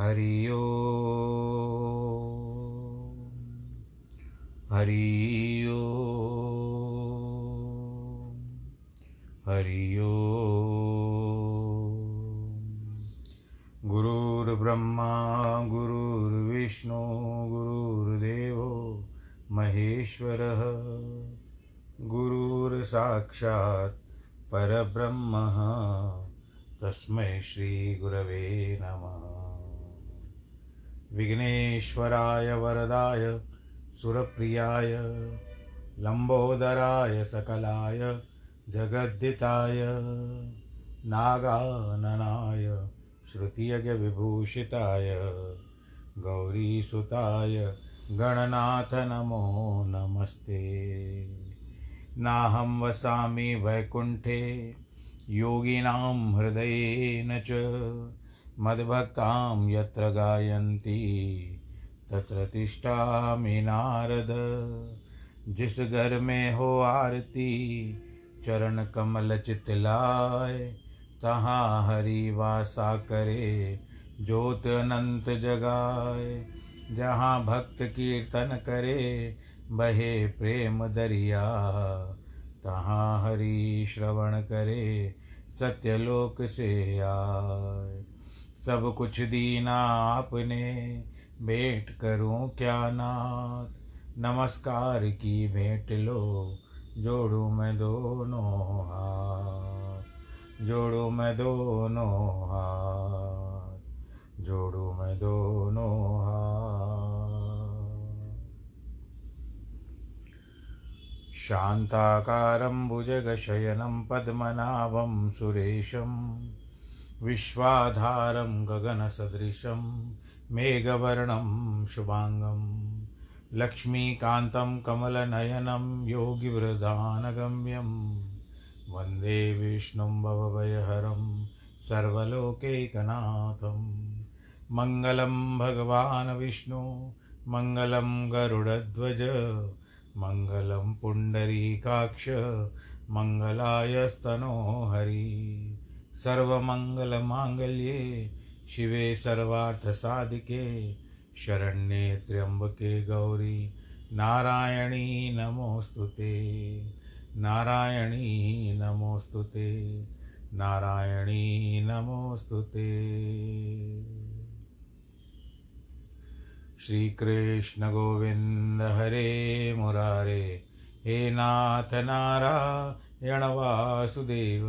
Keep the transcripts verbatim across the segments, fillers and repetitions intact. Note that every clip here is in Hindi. हरि ओम हरि ओम हरि ओम। गुरुर्ब्रह्मा गुरुर्विष्णु गुरुर्देवो महेश्वरः, गुरुर्साक्षात् परब्रह्म तस्मै श्री गुरवे नमः। विघ्नेश्वराय वरदाय सुरप्रियाय लंबोदराय सकलाय जगद्दिताय नागाननाय श्रुतियज्ञ विभूषिताय गौरीसुताय गणनाथ नमो नमस्ते। नाहं वसामि वैकुंठे योगिनां हृदये न च, मद्भक्तां यत्र गायन्ति तत्र तिष्ठामि नारद। जिस घर में हो आरती चरण कमल चितलाए, तहाँ हरि वासा करे ज्योत अनंत जगाए। जहाँ भक्त कीर्तन करे बहे प्रेम दरिया, तहाँ हरि श्रवण करे सत्यलोक से आए। सब कुछ दीना आपने भेंट करूं क्या नाथ, नमस्कार की भेंट लो जोड़ू मैं दोनों हाथ, जोड़ू मैं दोनों हाथ, जोड़ू मैं दोनों हाथ। शांताकारं भुजगशयनं पद्मनाभं सुरेशं, विश्वाधारं गगनसदृशं मेघवर्णं शुभांगं, लक्ष्मीकान्तं कमलनयनं योगिवृधानगम्यं, वन्दे विष्णुं भवभयहरं सर्वलोकैकनाथं। मङ्गलं भगवान् विष्णु, मङ्गलं गरुडध्वज, मङ्गलं पुण्डरीकाक्ष, मङ्गलायस्तनोहरि। सर्वमंगलमांगल्ये शिवे सर्वार्थसाधिके, शरण्ये त्र्यंबके गौरी नारायणी नमोस्तुते, नारायणी नमोस्तुते, नारायणी नमोस्तुते। श्री कृष्ण गोविंद हरे मुरारे, हे नाथ नारायण वासुदेव।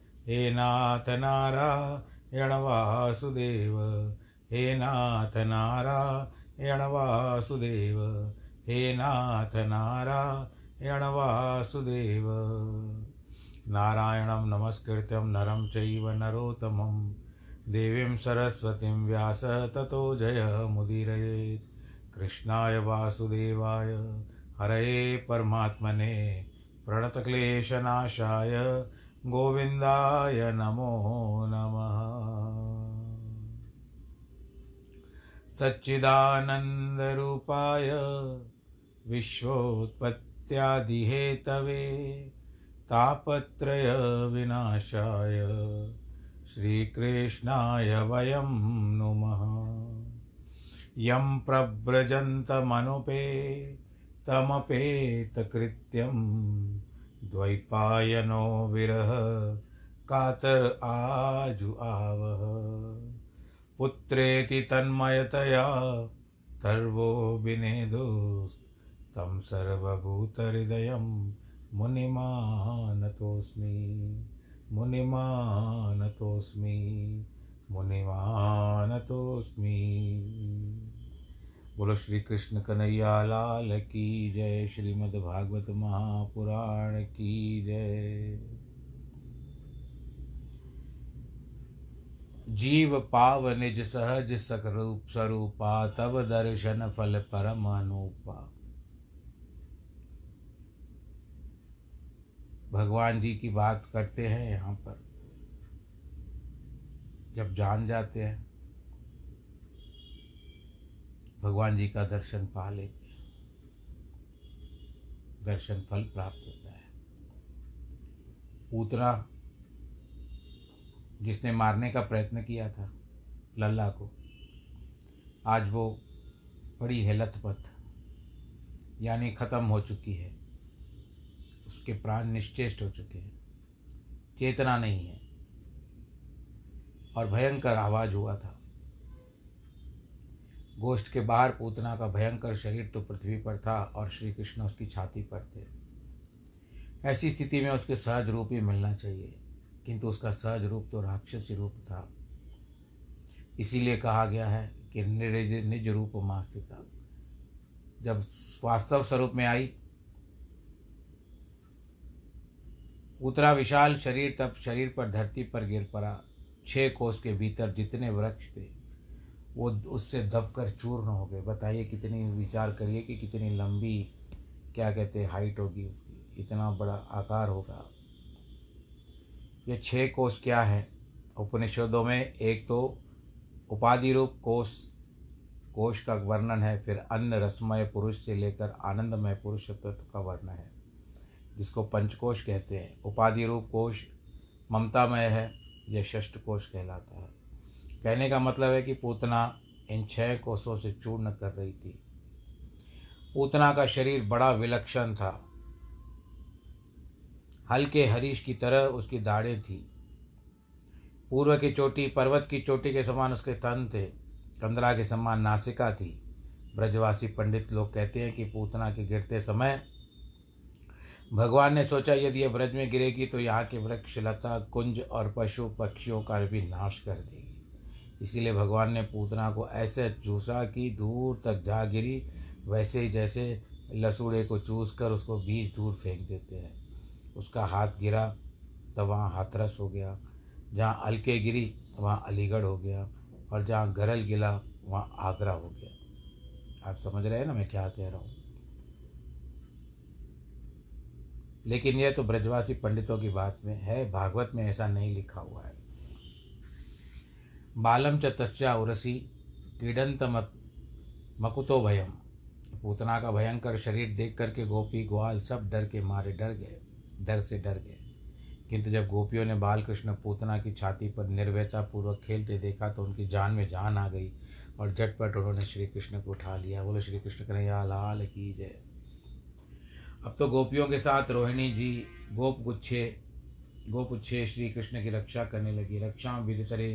हे नाथ नारायण वासुदेव, हे नाथ नारायण वासुदेव, हे नाथ नारायण वासुदेव। नारायणं नमस्कृत्यं नरं चैव नरोत्तमं, देवीं सरस्वतीं व्यास ततो जयमुदीरयेत्। कृष्णाय वासुदेवाय हरये परमात्मने, प्रणतक्लेशनाशाय गोविंदाय नमो नमः। सच्चिदानन्दरूपाय विश्वोत्पत्त्यादिहेतवे, तापत्रय विनाशाय श्रीकृष्णाय वयं नुमः। यं प्रव्रजन्तमनुपे तमपेतकृत्यं, द्वैपायनो विरह कातर आजु आवह। पुत्रेति तन्मयतया तर्वो विनेदोस्त, तं सर्वभूतहृदयं मुनिमानतोऽस्मि, मुनिमानतोऽस्मि, मुनिमानतोऽस्मि। बोलो श्री कृष्ण कन्हैया लाल की जय। श्रीमद् भागवत महापुराण की जय। जीव पाव निज सहज सकरूप स्वरूपा, तब दर्शन फल परम अनूपा। भगवान जी की बात करते हैं यहाँ पर। जब जान जाते हैं, भगवान जी का दर्शन पा लेते हैं, दर्शन फल प्राप्त होता है। पूतना जिसने मारने का प्रयत्न किया था लल्ला को, आज वो बड़ी हेलतपथ यानी ख़त्म हो चुकी है, उसके प्राण निश्चेष्ट हो चुके हैं, चेतना नहीं है। और भयंकर आवाज़ हुआ था गोष्ठ के बाहर। पूतना का भयंकर शरीर तो पृथ्वी पर था और श्री कृष्ण उसकी छाती पर थे। ऐसी स्थिति में उसके सहज रूप ही मिलना चाहिए, किंतु उसका सहज रूप तो राक्षसी रूप था। इसीलिए कहा गया है कि निज निज रूप मास्थिता। जब वास्तव स्वरूप में आई उतरा विशाल शरीर, तब शरीर पर धरती पर गिर पड़ा। छः कोस के भीतर जितने वृक्ष थे वो उससे दबकर चूर्ण हो गए। बताइए कितनी, विचार करिए कि कितनी लंबी, क्या कहते, हाइट होगी उसकी, इतना बड़ा आकार होगा। ये छः कोष क्या है? उपनिषदों में एक तो उपाधि रूप कोष कोष का वर्णन है, फिर अन्न रसमय पुरुष से लेकर आनंदमय पुरुष तत्व का वर्णन है, जिसको पंचकोश कहते हैं। उपाधि रूप कोश ममतामय है, यह षष्ठ कोश कहलाता है। कहने का मतलब है कि पूतना इन छह कोषों से चूर्ण कर रही थी। पूतना का शरीर बड़ा विलक्षण था, हल्के हरीश की तरह उसकी दाढ़ें थी। पूर्व की चोटी पर्वत की चोटी के समान उसके तन थे, कंदरा के समान नासिका थी। ब्रजवासी पंडित लोग कहते हैं कि पूतना के गिरते समय भगवान ने सोचा यदि यह ब्रज में गिरेगी तो यहाँ के वृक्ष लता कुंज और पशु पक्षियों का भी नाश कर देगी। इसीलिए भगवान ने पूतना को ऐसे चूसा कि दूर तक जा गिरी, वैसे ही जैसे लसूड़े को चूस कर उसको बीज दूर फेंक देते हैं। उसका हाथ गिरा तो वहाँ हाथरस हो गया, जहाँ अलके गिरी तो वहाँ अलीगढ़ हो गया, और जहाँ गरल गिला वहाँ आगरा हो गया। आप समझ रहे हैं ना मैं क्या कह रहा हूँ? लेकिन यह तो ब्रजवासी पंडितों की बात में है, भागवत में ऐसा नहीं लिखा हुआ है। बालम च तस्या उरसी क्रीडंत मकुतो भयम। पूतना का भयंकर शरीर देख करके गोपी ग्वाल सब डर के मारे डर गए, डर से डर गए। किंतु जब गोपियों ने बालकृष्ण पूतना की छाती पर निर्भयता पूर्वक खेलते देखा तो उनकी जान में जान आ गई और झटपट उन्होंने श्री कृष्ण को उठा लिया। बोलो श्री कृष्ण कन्हैया लाल की जय। अब तो गोपियों के साथ रोहिणी जी गोप गुच्छे गोपुच्छे श्री कृष्ण की रक्षा करने लगी। रक्षा विदतरे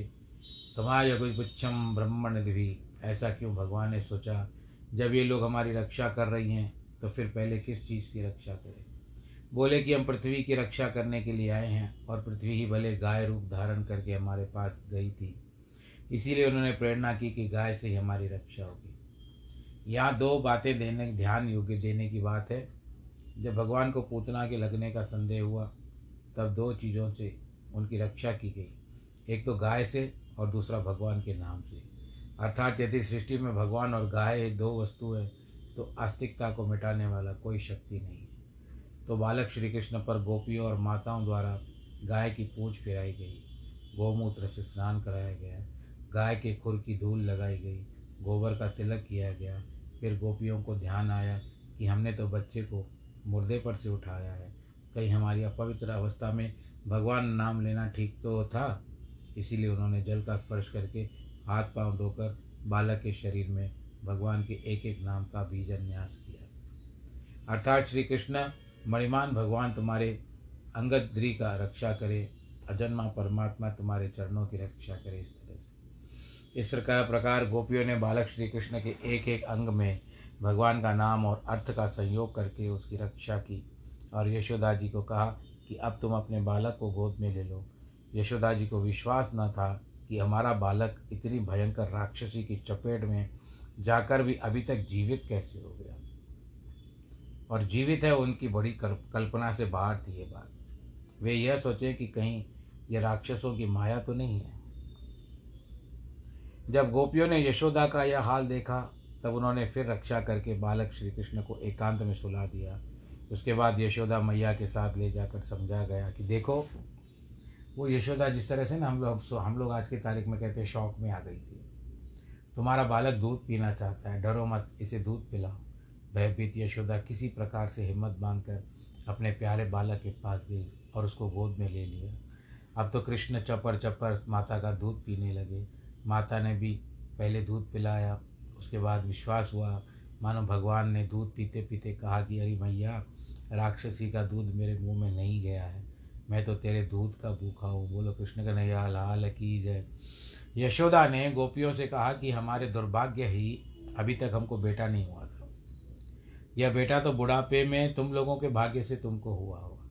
समाय गुच्छम ब्रह्मण दिवी। ऐसा क्यों भगवान ने सोचा? जब ये लोग हमारी रक्षा कर रही हैं तो फिर पहले किस चीज़ की रक्षा करें? बोले कि हम पृथ्वी की रक्षा करने के लिए आए हैं, और पृथ्वी ही भले गाय रूप धारण करके हमारे पास गई थी, इसीलिए उन्होंने प्रेरणा की कि गाय से ही हमारी रक्षा होगी। यहाँ दो बातें देने ध्यान योग्य देने की बात है। जब भगवान को पूतना के लगने का संदेह हुआ तब दो चीज़ों से उनकी रक्षा की गई, एक तो गाय से और दूसरा भगवान के नाम से। अर्थात यदि सृष्टि में भगवान और गाय दो वस्तु है तो आस्तिकता को मिटाने वाला कोई शक्ति नहीं है। तो बालक श्री कृष्ण पर गोपियों और माताओं द्वारा गाय की पूंछ फिराई गई, गौमूत्र से स्नान कराया गया, गाय के खुर की धूल लगाई गई, गोबर का तिलक किया गया। फिर गोपियों को ध्यान आया कि हमने तो बच्चे को मुर्दे पर से उठाया है, कहीं हमारी अपवित्र अवस्था में भगवान नाम लेना ठीक तो था। इसीलिए उन्होंने जल का स्पर्श करके हाथ पांव धोकर बालक के शरीर में भगवान के एक एक नाम का बीजन्यास किया। अर्थात श्री कृष्ण मणिमान भगवान तुम्हारे अंगद्री का रक्षा करे, अजन्मा परमात्मा तुम्हारे चरणों की रक्षा करे। इस तरह से इस प्रकार गोपियों ने बालक श्री कृष्ण के एक एक अंग में भगवान का नाम और अर्थ का संयोग करके उसकी रक्षा की। और यशोदा जी को कहा कि अब तुम अपने बालक को गोद में ले लो। यशोदा जी को विश्वास न था कि हमारा बालक इतनी भयंकर राक्षसी की चपेट में जाकर भी अभी तक जीवित कैसे हो गया, और जीवित है। उनकी बड़ी कल्पना से बाहर थी ये बात। वे यह सोचें कि कहीं यह राक्षसों की माया तो नहीं है। जब गोपियों ने यशोदा का यह हाल देखा तब उन्होंने फिर रक्षा करके बालक श्री कृष्ण को एकांत में सुला दिया। उसके बाद यशोदा मैया के साथ ले जाकर समझा गया कि देखो वो यशोदा जिस तरह से ना हम लोग हम लोग आज की तारीख में कहते हैं शौक में आ गई थी, तुम्हारा बालक दूध पीना चाहता है, डरो मत, इसे दूध पिलाओ। भयभीत यशोदा किसी प्रकार से हिम्मत बांधकर अपने प्यारे बालक के पास गई और उसको गोद में ले लिया। अब तो कृष्ण चपर चपर माता का दूध पीने लगे। माता ने भी पहले दूध पिलाया, उसके बाद विश्वास हुआ मानो भगवान ने दूध पीते पीते कहा कि अरे मैया, राक्षसी का दूध मेरे मुंह में नहीं गया है, मैं तो तेरे दूध का भूखा हूँ। बोलो कृष्ण का नैया लाल की जय। यशोदा ने गोपियों से कहा कि हमारे दुर्भाग्य ही अभी तक हमको बेटा नहीं हुआ था, यह बेटा तो बुढ़ापे में तुम लोगों के भाग्य से तुमको हुआ होगा,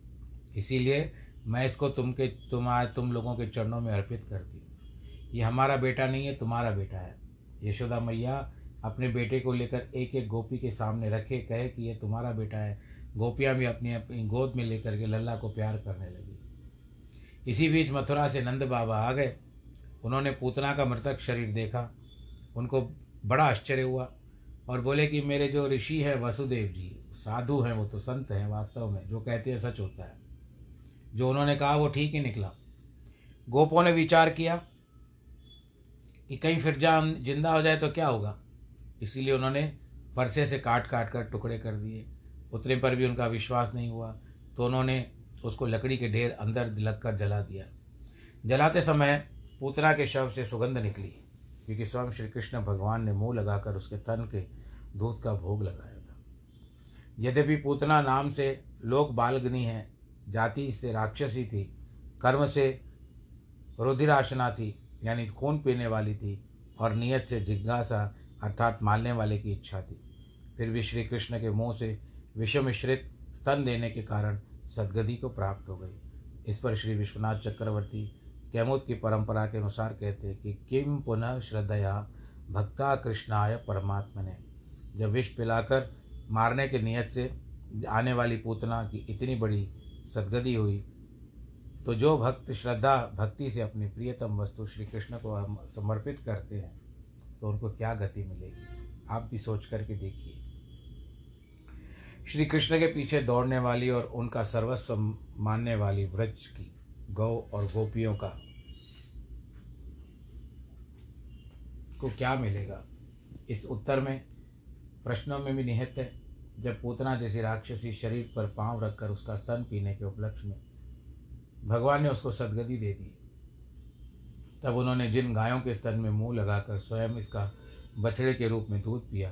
इसीलिए मैं इसको तुम के तुम्हारे तुम लोगों के चरणों में अर्पित करती हूँ। ये हमारा बेटा नहीं है, तुम्हारा बेटा है। यशोदा मैया अपने बेटे को लेकर एक एक गोपी के सामने रखे, कहे कि ये तुम्हारा बेटा है। गोपियाँ भी अपनी अपनी गोद में लेकर के लल्ला को प्यार करने लगी। इसी बीच मथुरा से नंद बाबा आ गए। उन्होंने पूतना का मृतक शरीर देखा, उनको बड़ा आश्चर्य हुआ और बोले कि मेरे जो ऋषि हैं वसुदेव जी, साधु हैं, वो तो संत हैं, वास्तव में जो कहते हैं सच होता है, जो उन्होंने कहा वो ठीक ही निकला। गोपों ने विचार किया कि कहीं फिर जान जिंदा हो जाए तो क्या होगा, इसीलिए उन्होंने फरसे से काट काट कर टुकड़े कर दिए। उतने पर भी उनका विश्वास नहीं हुआ तो उन्होंने उसको लकड़ी के ढेर अंदर लग कर जला दिया। जलाते समय पूतना के शव से सुगंध निकली, क्योंकि स्वयं श्री कृष्ण भगवान ने मुँह लगाकर उसके तन के दूध का भोग लगाया था। यद्यपि पूतना नाम से लोक बालग्नि है, जाति से राक्षसी थी, कर्म से रुधिराशना थी यानी खून पीने वाली थी, और नियत से जिज्ञासा अर्थात मारने वाले की इच्छा थी। फिर भी श्री कृष्ण के मुँह से विष मिश्रित स्तन देने के कारण सद्गति को प्राप्त हो गई। इस पर श्री विश्वनाथ चक्रवर्ती कैमुद की परंपरा के अनुसार कहते हैं कि किम पुनः श्रद्धया भक्ता कृष्णाय परमात्मने, जब विष पिलाकर मारने के नियत से आने वाली पूतना की इतनी बड़ी सद्गति हुई तो जो भक्त श्रद्धा भक्ति से अपनी प्रियतम वस्तु श्री कृष्ण को समर्पित करते हैं तो उनको क्या गति मिलेगी, आप भी सोच करके देखिए। श्री कृष्ण के पीछे दौड़ने वाली और उनका सर्वस्व मानने वाली व्रज की गौ और गोपियों का को क्या मिलेगा, इस उत्तर में प्रश्नों में भी निहित है। जब पूतना जैसी राक्षसी शरीर पर पांव रखकर उसका स्तन पीने के उपलक्ष्य में भगवान ने उसको सद्गति दे दी, तब उन्होंने जिन गायों के स्तन में मुंह लगाकर स्वयं इसका बछड़े के रूप में दूध पिया,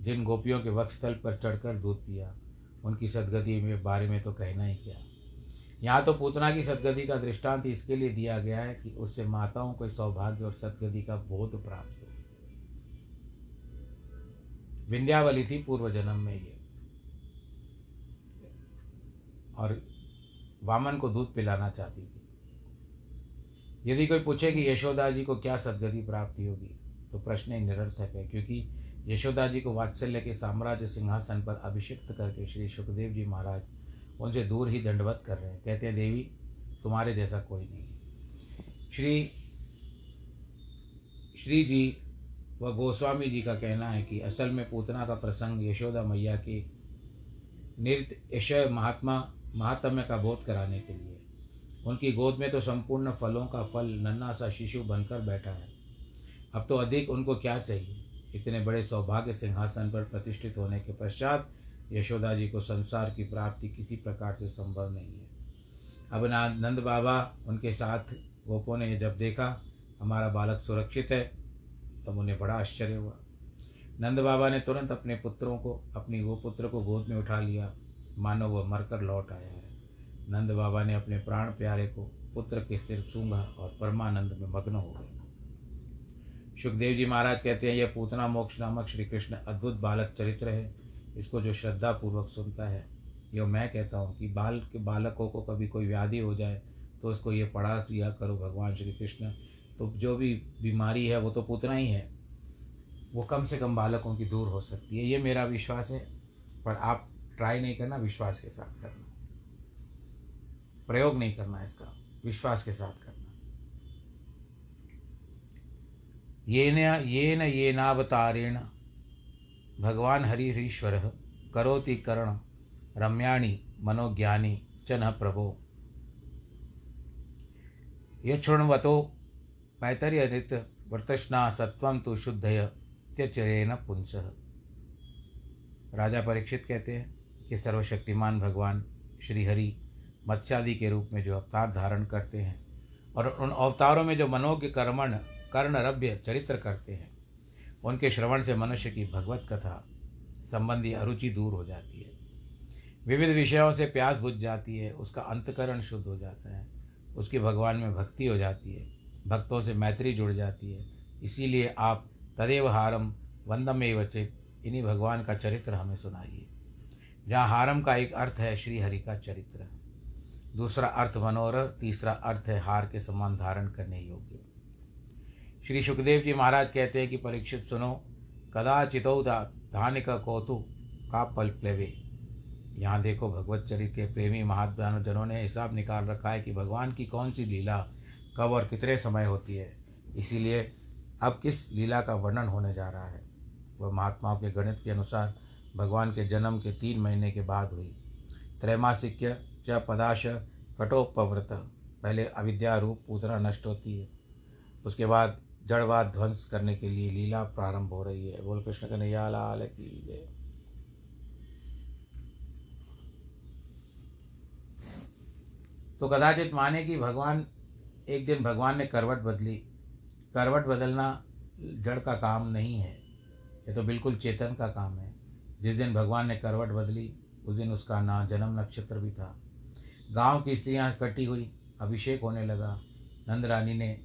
जिन गोपियों के वक्षस्थल पर चढ़कर दूध पिया, उनकी सद्गति के बारे में तो कहना ही क्या। यहाँ तो पूतना की सद्गति का दृष्टांत इसके लिए दिया गया है कि उससे माताओं को सौभाग्य और सद्गति का बोध प्राप्त हो। विंध्यावली थी पूर्व जन्म में ये, और वामन को दूध पिलाना चाहती थी। यदि कोई पूछे कि यशोदा जी को क्या सद्गति प्राप्ति होगी तो प्रश्न ही निरर्थक है, क्योंकि यशोदा जी को वात्सल्य के साम्राज्य सिंहासन पर अभिषिक्त करके श्री सुखदेव जी महाराज उनसे दूर ही दंडवत कर रहे हैं। कहते हैं देवी तुम्हारे जैसा कोई नहीं। श्री श्री जी व गोस्वामी जी का कहना है कि असल में पूतना का प्रसंग यशोदा मैया के निर्देश महात्मा महात्म्य का बोध कराने के लिए। उनकी गोद में तो संपूर्ण फलों का फल नन्हा सा शिशु बनकर बैठा है, अब तो अधिक उनको क्या चाहिए। इतने बड़े सौभाग्य सिंहासन पर प्रतिष्ठित होने के पश्चात यशोदा जी को संसार की प्राप्ति किसी प्रकार से संभव नहीं है। अब नंद बाबा उनके साथ गोपों ने जब देखा हमारा बालक सुरक्षित है तब उन्हें बड़ा आश्चर्य हुआ। नंद बाबा ने तुरंत अपने पुत्रों को अपनी गोपुत्र को गोद में उठा लिया, मानो वह मरकर लौट आया है। नंद बाबा ने अपने प्राण प्यारे को पुत्र के सिर सूंघा और परमानंद में मग्न हो गए। सुखदेव जी महाराज कहते हैं यह पूतना मोक्ष नामक श्री कृष्ण अद्भुत बालक चरित्र है। इसको जो श्रद्धा पूर्वक सुनता है, यो मैं कहता हूँ कि बाल के बालकों को कभी कोई व्याधि हो जाए तो उसको ये पढ़ा दिया करो भगवान श्री कृष्ण, तो जो भी बीमारी है वो तो पूतना ही है, वो कम से कम बालकों की दूर हो सकती है। ये मेरा विश्वास है, पर आप ट्राई नहीं करना, विश्वास के साथ करना, प्रयोग नहीं करना, इसका विश्वास के साथ करना। येन येन येनावतारेण भगवान हरिरीश्वरः करोति करण रम्याणि मनोज्ञानि च नः प्रभो। ये शृण्वतो पैतर्यरित वर्तष्णा सत्वं तु शुद्धय त्यचरेण पुंसः। राजा परीक्षित कहते हैं कि सर्वशक्तिमान भगवान श्री हरि मत्स्यादि के रूप में जो अवतार धारण करते हैं और उन अवतारों में जो मनोज्ञ कर्मण कर्णरभ्य चरित्र करते हैं, उनके श्रवण से मनुष्य की भगवत कथा संबंधी अरुचि दूर हो जाती है, विविध विषयों से प्यास बुझ जाती है, उसका अंतकरण शुद्ध हो जाता है, उसकी भगवान में भक्ति हो जाती है, भक्तों से मैत्री जुड़ जाती है। इसीलिए आप तदेव हारम वंदमेव चेत् इन्हीं भगवान का चरित्र हमें सुनाइए। जहाँ हारम का एक अर्थ है श्री हरि का चरित्र, दूसरा अर्थ मनोरथ, तीसरा अर्थ है हार के समान धारण करने योग्य। श्री सुखदेव जी महाराज कहते हैं कि परीक्षित सुनो, कदाचितौ धानिक कौतु का पल्प्लवे। यहाँ देखो भगवत चरित्र के प्रेमी महात्मानुजनों ने हिसाब निकाल रखा है कि भगवान की कौन सी लीला कब और कितने समय होती है, इसीलिए अब किस लीला का वर्णन होने जा रहा है। वह महात्माओं के गणित के अनुसार भगवान के जन्म के तीन महीने के बाद हुई। त्रैमासिक्य च पदाश कठोपव्रत, पहले अविद्या रूप पूतना नष्ट होती है, उसके बाद जड़वाद ध्वंस करने के लिए लीला प्रारंभ हो रही है। बोल कृष्ण कन्हैया लाल की जय। तो कदाचित माने कि भगवान एक दिन भगवान ने करवट बदली। करवट बदलना जड़ का काम नहीं है, ये तो बिल्कुल चेतन का काम है। जिस दिन भगवान ने करवट बदली उस दिन उसका ना जन्म नक्षत्र भी था। गांव की स्त्रियां इकट्ठी हुई, अभिषेक होने लगा। नंद रानी ने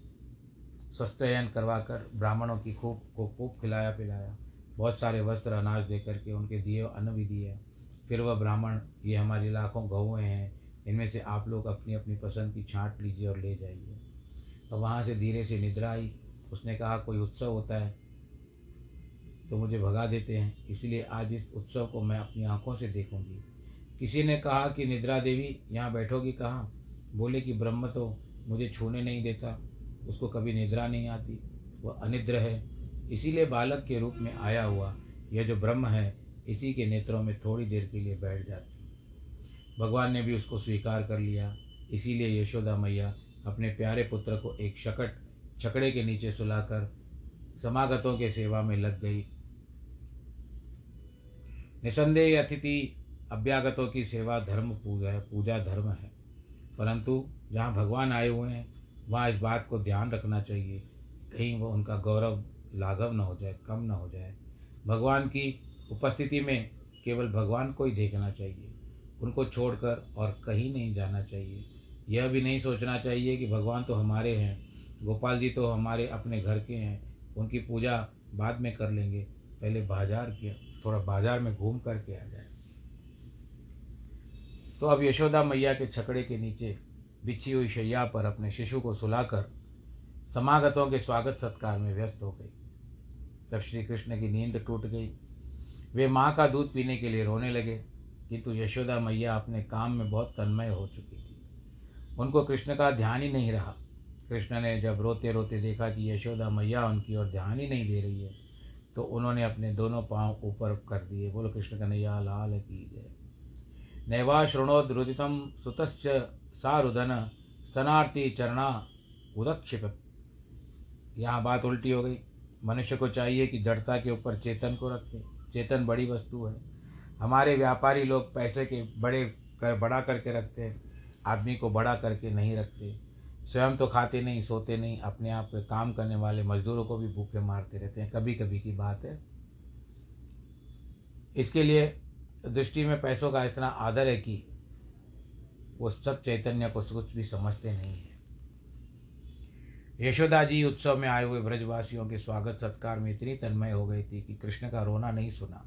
स्वस्थयन करवाकर ब्राह्मणों की खूब को खूब खिलाया पिलाया, बहुत सारे वस्त्र अनाज दे करके उनके दिए अन्न भी दिए। फिर वह ब्राह्मण, ये हमारी लाखों गौएं हैं, इनमें से आप लोग अपनी अपनी पसंद की छांट लीजिए और ले जाइए। और वहाँ से धीरे से निद्रा आई। उसने कहा कोई उत्सव होता है तो मुझे भगा देते हैं, इसलिए आज इस उत्सव को मैं अपनी आँखों से देखूंगी। किसी ने कहा कि निद्रा देवी यहाँ बैठोगी कहाँ? बोले कि ब्रह्म तो मुझे छूने नहीं देता, उसको कभी निद्रा नहीं आती, वह अनिद्र है, इसीलिए बालक के रूप में आया हुआ यह जो ब्रह्म है इसी के नेत्रों में थोड़ी देर के लिए बैठ जाती। भगवान ने भी उसको स्वीकार कर लिया, इसीलिए यशोदा मैया अपने प्यारे पुत्र को एक शकट छकड़े के नीचे सुलाकर समागतों के सेवा में लग गई। निसंदेह अतिथि अभ्यागतों की सेवा धर्म पूजा है, पूजा धर्म है, परंतु जहाँ भगवान आए हुए हैं वहाँ इस बात को ध्यान रखना चाहिए कहीं वो उनका गौरव लाघव न हो जाए, कम न हो जाए। भगवान की उपस्थिति में केवल भगवान को ही देखना चाहिए, उनको छोड़कर और कहीं नहीं जाना चाहिए। यह भी नहीं सोचना चाहिए कि भगवान तो हमारे हैं, गोपाल जी तो हमारे अपने घर के हैं, उनकी पूजा बाद में कर लेंगे, पहले बाजार के थोड़ा बाजार में घूम करके आ जाए। तो अब यशोदा मैया के छकड़े के नीचे बिछी हुई शैया पर अपने शिशु को सुलाकर समागतों के स्वागत सत्कार में व्यस्त हो गई। तब श्री कृष्ण की नींद टूट गई, वे माँ का दूध पीने के लिए रोने लगे, किंतु यशोदा मैया अपने काम में बहुत तन्मय हो चुकी थी, उनको कृष्ण का ध्यान ही नहीं रहा। कृष्ण ने जब रोते रोते देखा कि यशोदा मैया उनकी ओर ध्यान ही नहीं दे रही है, तो उन्होंने अपने दोनों पांव ऊपर कर दिए। बोलो कृष्ण कन्हैया लाल की जय। नैवा शृणोद रुदितम सुतस्य सारुदन स्तनार्थी चरणा उदक्षिपत। यहाँ बात उल्टी हो गई। मनुष्य को चाहिए कि जड़ता के ऊपर चेतन को रखे, चेतन बड़ी वस्तु है। हमारे व्यापारी लोग पैसे के बड़े कर बड़ा करके रखते हैं, आदमी को बड़ा करके नहीं रखते। स्वयं तो खाते नहीं, सोते नहीं, अपने आप पे काम करने वाले मजदूरों को भी भूखे मारते रहते हैं, कभी कभी की बात है। इसके लिए दृष्टि में पैसों का इतना आदर है कि वो सब चैतन्य को कुछ भी समझते नहीं है। यशोदा जी उत्सव में आए हुए ब्रजवासियों के स्वागत सत्कार में इतनी तन्मय हो गई थी कि कृष्ण का रोना नहीं सुना।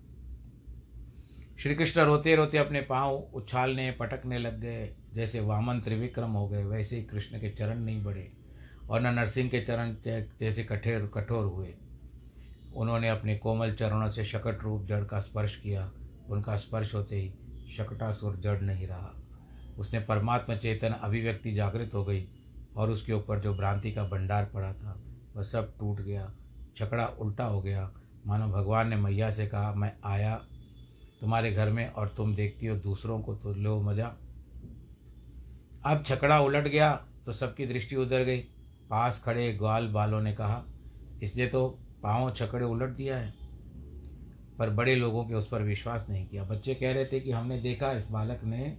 श्री कृष्ण रोते रोते अपने पांव उछालने पटकने लग गए। जैसे वामन त्रिविक्रम हो गए वैसे ही कृष्ण के चरण नहीं बढ़े और न नरसिंह के चरण जैसे कठोर कठोर हुए। उन्होंने अपने कोमल चरणों से शकट रूप जड़ का स्पर्श किया। उनका स्पर्श होते ही शकटासुर जड़ नहीं रहा, उसने परमात्मा चेतन अभिव्यक्ति जागृत हो गई और उसके ऊपर जो भ्रांति का भंडार पड़ा था वह सब टूट गया। छकड़ा उल्टा हो गया। मानो भगवान ने मैया से कहा, मैं आया तुम्हारे घर में और तुम देखती हो दूसरों को, तो लो मजा। अब छकड़ा उलट गया तो सबकी दृष्टि उधर गई। पास खड़े ग्वाल बालों ने कहा, इसने तो पाँव छकड़े उलट दिया है। पर बड़े लोगों के उस पर विश्वास नहीं किया। बच्चे कह रहे थे कि हमने देखा, इस बालक ने,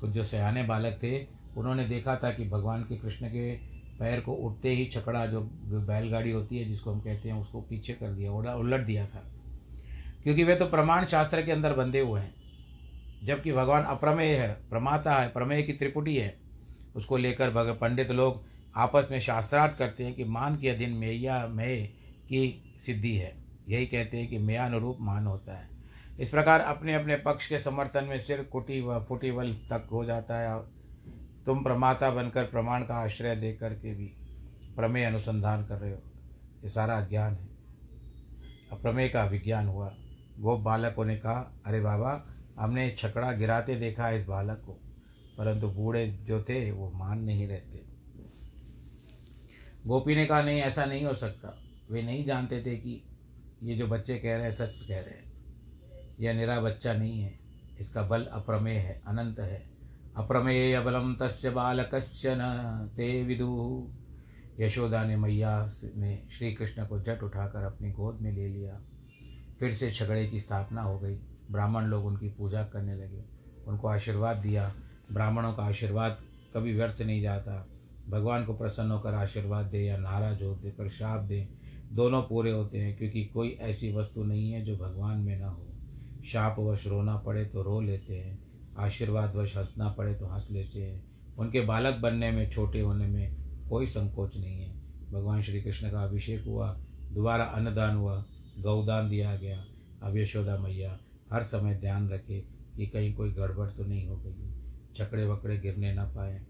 कुछ जो सयाने बालक थे उन्होंने देखा था कि भगवान के कृष्ण के पैर को उठते ही छकड़ा, जो बैलगाड़ी होती है जिसको हम कहते हैं, उसको पीछे कर दिया, उड़ा उलट दिया था। क्योंकि वे तो प्रमाण शास्त्र के अंदर बंधे हुए हैं, जबकि भगवान अप्रमेय है, प्रमाता है, प्रमेय की त्रिपुटी है। उसको लेकर भग पंडित लोग आपस में शास्त्रार्थ करते हैं कि मान के अधीन मैया मेय की सिद्धि है। यही कहते हैं कि मेयानुरूप मान होता है। इस प्रकार अपने अपने पक्ष के समर्थन में सिर कुटी व फुटीवल तक हो जाता है। तुम प्रमाता बनकर प्रमाण का आश्रय दे करके भी प्रमेय अनुसंधान कर रहे हो। ये सारा ज्ञान है। अप्रमेय का विज्ञान हुआ। गोप बालकों ने कहा, अरे बाबा, हमने छकड़ा गिराते देखा इस बालक को, परंतु बूढ़े जो थे वो मान नहीं रहते। गोपी ने कहा, नहीं, ऐसा नहीं हो सकता। वे नहीं जानते थे कि ये जो बच्चे कह रहे हैं सच कह रहे हैं। यह निरा बच्चा नहीं है, इसका बल अप्रमेय है, अनंत है। अप्रमेय बलम तस्य बालकस्य न ते विदु। यशोदा ने मैया ने श्री कृष्ण को जट उठाकर अपनी गोद में ले लिया। फिर से छकड़े की स्थापना हो गई। ब्राह्मण लोग उनकी पूजा करने लगे, उनको आशीर्वाद दिया। ब्राह्मणों का आशीर्वाद कभी व्यर्थ नहीं जाता। भगवान को प्रसन्न होकर आशीर्वाद दे या नाराज हो देकर श्राप दे, दोनों पूरे होते हैं। क्योंकि कोई ऐसी वस्तु नहीं है जो भगवान में ना हो। शापवश रोना पड़े तो रो लेते हैं, आशीर्वादवश हंसना पड़े तो हंस लेते हैं। उनके बालक बनने में, छोटे होने में कोई संकोच नहीं है। भगवान श्री कृष्ण का अभिषेक हुआ, दोबारा अन्नदान हुआ, गौदान दिया गया। अब यशोदा मैया हर समय ध्यान रखे कि कहीं कोई गड़बड़ तो नहीं हो गई, छकड़े वकड़े गिरने ना पाए।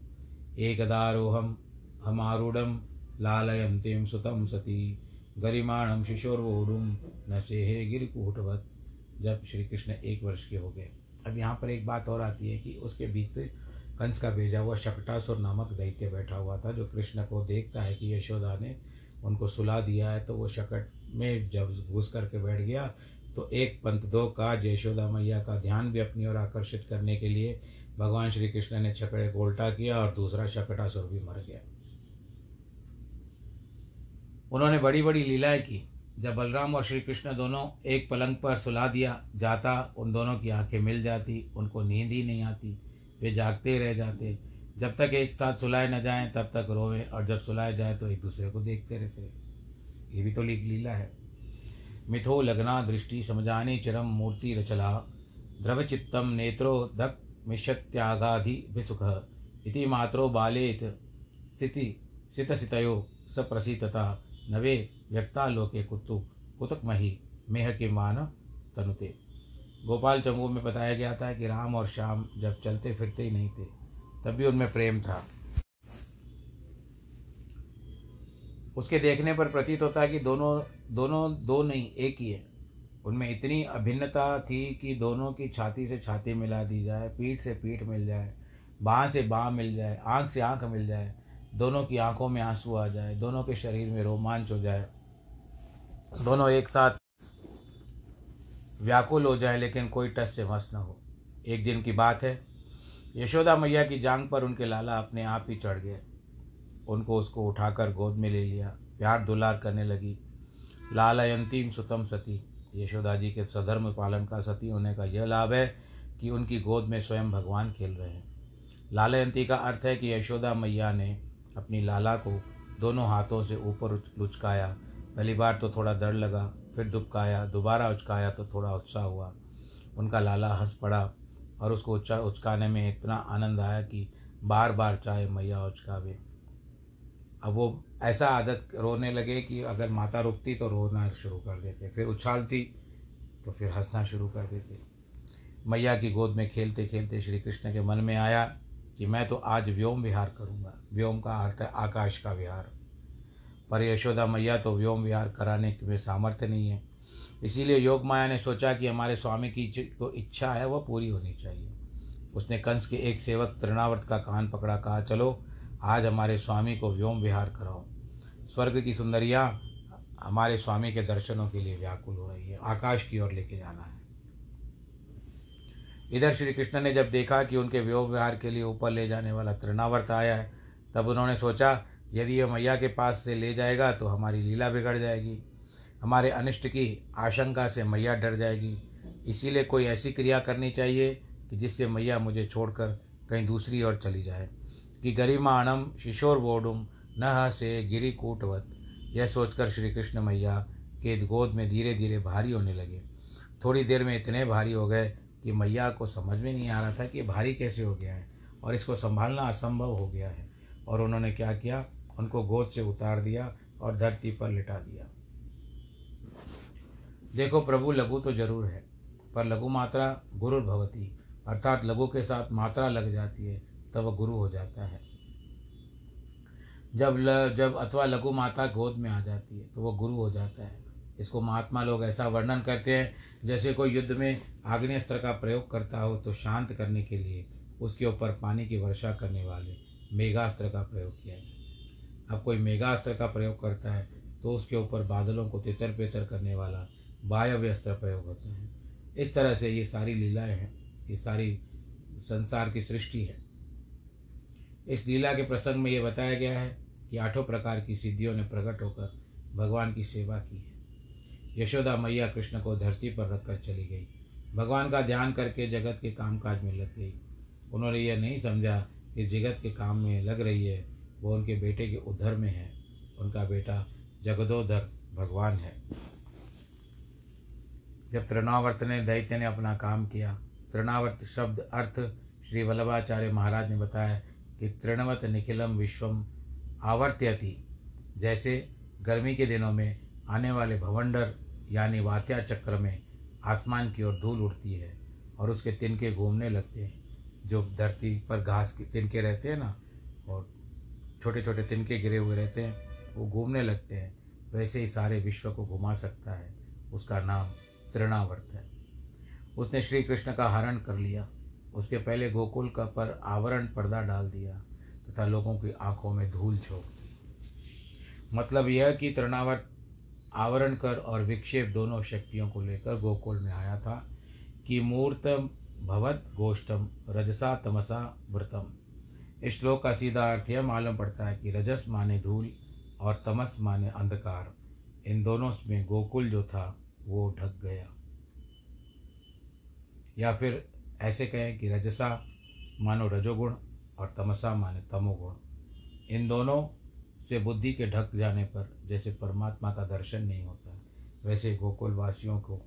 एकदारोहम हम आरूढ़म लालयंतिम सुतम सती गरिमाणम शिशोर्वोडुम न सेहे गिरिकूटवत। जब श्री कृष्ण एक वर्ष के हो गए। अब यहाँ पर एक बात और आती है कि उसके भीतर कंस का भेजा हुआ शकटासुर नामक दैत्य बैठा हुआ था, जो कृष्ण को देखता है कि यशोदा ने उनको सुला दिया है, तो वो शकट में जब घुस करके बैठ गया। तो एक पंथ दो काज, यशोदा मैया का ध्यान भी अपनी ओर आकर्षित करने के लिए भगवान श्री कृष्ण ने छकड़े को उल्टा किया और दूसरा शकटासुर भी मर गया। उन्होंने बड़ी बड़ी लीलाएँ की। जब बलराम और श्री कृष्ण दोनों एक पलंग पर सुला दिया जाता, उन दोनों की आंखें मिल जाती, उनको नींद ही नहीं आती, वे जागते रह जाते। जब तक एक साथ सुलाए न जाएं तब तक रोएं, और जब सुलाए जाएं तो एक दूसरे को देखते रहते। ये भी तो लीला है। मिथो लगना दृष्टि समझानी चिरम मूर्ति रचला द्रवचित्तम नेत्रो दक मिषत्यागाधि विसुख इति मात्रो बालेत सिति सितसितयो सप्रसितता नवे व्यक्ता लोके कुतु कुतकमही मेह के मान तनुते। गोपाल चंबू में बताया गया था कि राम और श्याम जब चलते फिरते ही नहीं थे, तब भी उनमें प्रेम था। उसके देखने पर प्रतीत होता है कि दोनों दोनों दो नहीं, एक ही है। उनमें इतनी अभिन्नता थी कि दोनों की छाती से छाती मिला दी जाए, पीठ से पीठ मिल जाए, बाँह से बाँह मिल जाए, आँख से आँख मिल जाए, दोनों की आंखों में आंसू आ जाए, दोनों के शरीर में रोमांच हो जाए, दोनों एक साथ व्याकुल हो जाए, लेकिन कोई टस से मस न हो। एक दिन की बात है, यशोदा मैया की जांग पर उनके लाला अपने आप ही चढ़ गए। उनको उसको उठाकर गोद में ले लिया, प्यार दुलार करने लगी। लालयंतीम सुतम सती, यशोदा जी के सधर्म पालन का, सती होने का यह लाभ है कि उनकी गोद में स्वयं भगवान खेल रहे हैं। लालयंती का अर्थ है कि यशोदा मैया ने अपनी लाला को दोनों हाथों से ऊपर लुचकाया। पहली बार तो थोड़ा डर लगा, फिर दुबकाया, दोबारा उचकाया तो थोड़ा उत्साह हुआ। उनका लाला हंस पड़ा और उसको उचका उचकाने में इतना आनंद आया कि बार बार चाहे मैया उचकावे। अब वो ऐसा आदत रोने लगे कि अगर माता रुकती तो रोना शुरू कर देते, फिर उछालती तो फिर हंसना शुरू कर देते। मैया की गोद में खेलते खेलते श्री कृष्ण के मन में आया कि मैं तो आज व्योम विहार करूँगा। व्योम का अर्थ है आकाश का विहार। पर यशोदा मैया तो व्योम विहार कराने में सामर्थ्य नहीं है, इसीलिए योग माया ने सोचा कि हमारे स्वामी की जो इच्छा है वह पूरी होनी चाहिए। उसने कंस के एक सेवक तृणावर्त का कान पकड़ा, कहा, चलो आज हमारे स्वामी को व्योम विहार कराओ। स्वर्ग की सुंदरियाँ हमारे स्वामी के दर्शनों के लिए व्याकुल हो रही है, आकाश की ओर लेके जाना है। इधर श्री कृष्ण ने जब देखा कि उनके वियोग विहार के लिए ऊपर ले जाने वाला तृणावर्त आया है, तब उन्होंने सोचा यदि ये मैया के पास से ले जाएगा तो हमारी लीला बिगड़ जाएगी, हमारे अनिष्ट की आशंका से मैया डर जाएगी। इसीलिए कोई ऐसी क्रिया करनी चाहिए कि जिससे मैया मुझे छोड़कर कहीं दूसरी ओर चली जाए। कि गरिमाणम शिशोर वोडुम न से गिरिकूटवत, यह सोचकर श्री कृष्ण मैया के गोद में धीरे धीरे भारी होने लगे। थोड़ी देर में इतने भारी हो गए कि मैया को समझ में नहीं आ रहा था कि भारी कैसे हो गया है और इसको संभालना असंभव हो गया है। और उन्होंने क्या किया, उनको गोद से उतार दिया और धरती पर लिटा दिया। देखो प्रभु लघु तो जरूर है, पर लघु मात्रा गुरुर भवती, अर्थात लघु के साथ मात्रा लग जाती है तब वह गुरु हो जाता है। जब ल, जब अथवा लघु माता गोद में आ जाती है तो वो गुरु हो जाता है। इसको महात्मा लोग ऐसा वर्णन करते हैं जैसे कोई युद्ध में आग्नेयास्त्र का प्रयोग करता हो तो शांत करने के लिए उसके ऊपर पानी की वर्षा करने वाले मेघास्त्र का प्रयोग किया जाए। अब कोई मेघास्त्र का प्रयोग करता है तो उसके ऊपर बादलों को तितर पेतर करने वाला वायव्य अस्त्र प्रयोग होता है। इस तरह से ये सारी लीलाएँ हैं, ये सारी संसार की सृष्टि है। इस लीला के प्रसंग में ये बताया गया है कि आठों प्रकार की सिद्धियों ने प्रकट होकर भगवान की सेवा की है। यशोदा मैया कृष्ण को धरती पर रखकर चली गई, भगवान का ध्यान करके जगत के कामकाज में लग गई। उन्होंने यह नहीं समझा कि जगत के काम में लग रही है, वो उनके बेटे के उधर में है। उनका बेटा जगदोधर भगवान है। जब तृणावर्त ने दैत्य ने अपना काम किया, तृणावर्त शब्द अर्थ श्री वल्लभाचार्य महाराज ने बताया कि तृणवत निखिलम विश्वम आवर्त्यति, जैसे गर्मी के दिनों में आने वाले भवंडर यानी वात्या चक्र में आसमान की ओर धूल उड़ती है और उसके तिनके घूमने लगते हैं। जो धरती पर घास के तिनके रहते हैं ना, और छोटे छोटे तिनके गिरे हुए रहते हैं, वो घूमने लगते हैं। वैसे ही सारे विश्व को घुमा सकता है, उसका नाम तृणावर्त है। उसने श्री कृष्ण का हरण कर लिया, उसके पहले गोकुल का पर आवरण पर्दा डाल दिया तथा लोगों की आंखों में धूल झोंक दी। मतलब यह कि तृणावर्त आवरण कर और विक्षेप दोनों शक्तियों को लेकर गोकुल में आया था कि मूर्तम भवत गोष्ठम रजसा तमसा व्रतम। इस श्लोक का सीधा अर्थ यह मालूम पड़ता है कि रजस माने धूल और तमस माने अंधकार, इन दोनों में गोकुल जो था वो ढक गया। या फिर ऐसे कहें कि रजसा मानो रजोगुण और तमसा माने तमोगुण, इन दोनों से बुद्धि के ढक जाने पर जैसे परमात्मा का दर्शन नहीं होता, वैसे गोकुलवासियों को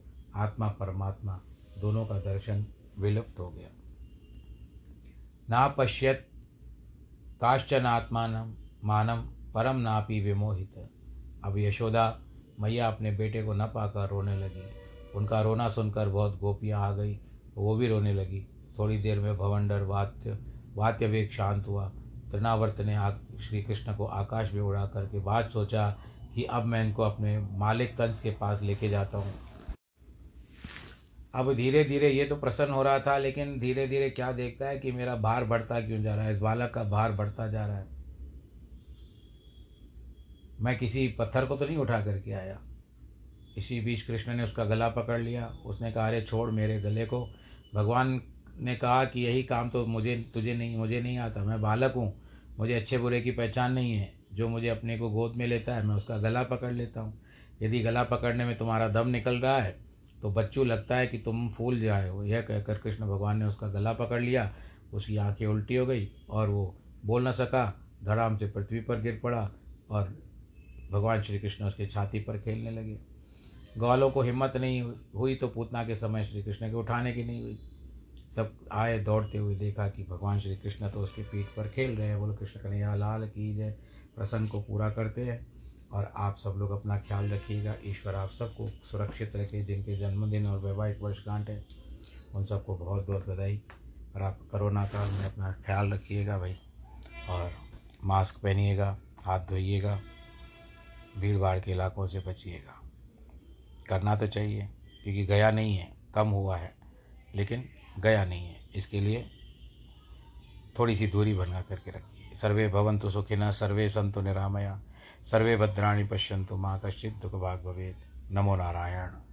आत्मा परमात्मा दोनों का दर्शन विलुप्त हो गया। ना पश्यत काश्चन आत्मानम मानम परम नापि विमोहित। अब यशोदा मैया अपने बेटे को न पाकर रोने लगी। उनका रोना सुनकर बहुत गोपियाँ आ गई, वो भी रोने लगी। थोड़ी देर में भवंडर वात्य वात्य वेग शांत हुआ। तृणावर्त ने श्री कृष्ण को आकाश में उड़ा करके बाद सोचा कि अब मैं इनको अपने मालिक कंस के पास लेके जाता हूँ। अब धीरे धीरे ये तो प्रसन्न हो रहा था, लेकिन धीरे धीरे क्या देखता है कि मेरा भार बढ़ता क्यों जा रहा है, इस बालक का भार बढ़ता जा रहा है। मैं किसी पत्थर को तो नहीं उठा करके आया। इसी बीच कृष्ण ने उसका गला पकड़ लिया। उसने कहा अरे छोड़ मेरे गले को। भगवान ने कहा कि यही काम तो मुझे तुझे नहीं मुझे नहीं आता, मैं बालक हूँ, मुझे अच्छे बुरे की पहचान नहीं है। जो मुझे अपने को गोद में लेता है मैं उसका गला पकड़ लेता हूँ। यदि गला पकड़ने में तुम्हारा दम निकल रहा है तो बच्चू लगता है कि तुम फूल जाए हो। यह कहकर कृष्ण भगवान ने उसका गला पकड़ लिया। उसकी आंखें उल्टी हो गई और वो बोल न सका, धड़ाम से पृथ्वी पर गिर पड़ा और भगवान श्री कृष्ण उसके छाती पर खेलने लगे। ग्वालों को हिम्मत नहीं हुई तो पूतना के समय श्री कृष्ण के उठाने की नहीं हुई। सब आए दौड़ते हुए, देखा कि भगवान श्री कृष्ण तो उसके पीठ पर खेल रहे हैं। बोलो कृष्ण कन्हैया लाल की जय। प्रसंग को पूरा करते हैं। और आप सब लोग अपना ख्याल रखिएगा। ईश्वर आप सबको सुरक्षित रखे। जिनके जन्मदिन और वैवाहिक वर्षगांठ है उन सबको बहुत बहुत बधाई। और आप कोरोना काल में अपना ख्याल रखिएगा भाई, और मास्क पहनिएगा, हाथ धोइएगा, भीड़ भाड़ के इलाकों से बचिएगा। करना तो चाहिए क्योंकि गया नहीं है, कम हुआ है लेकिन गया नहीं है। इसके लिए थोड़ी सी दूरी बना करके रखिए। सर्वे भवन्तु सुखिनः सर्वे सन्तु निरामया। सर्वे भद्राणि पश्यन्तु मा कश्चित् दुःखभाग् भवेत्। नमो नारायण।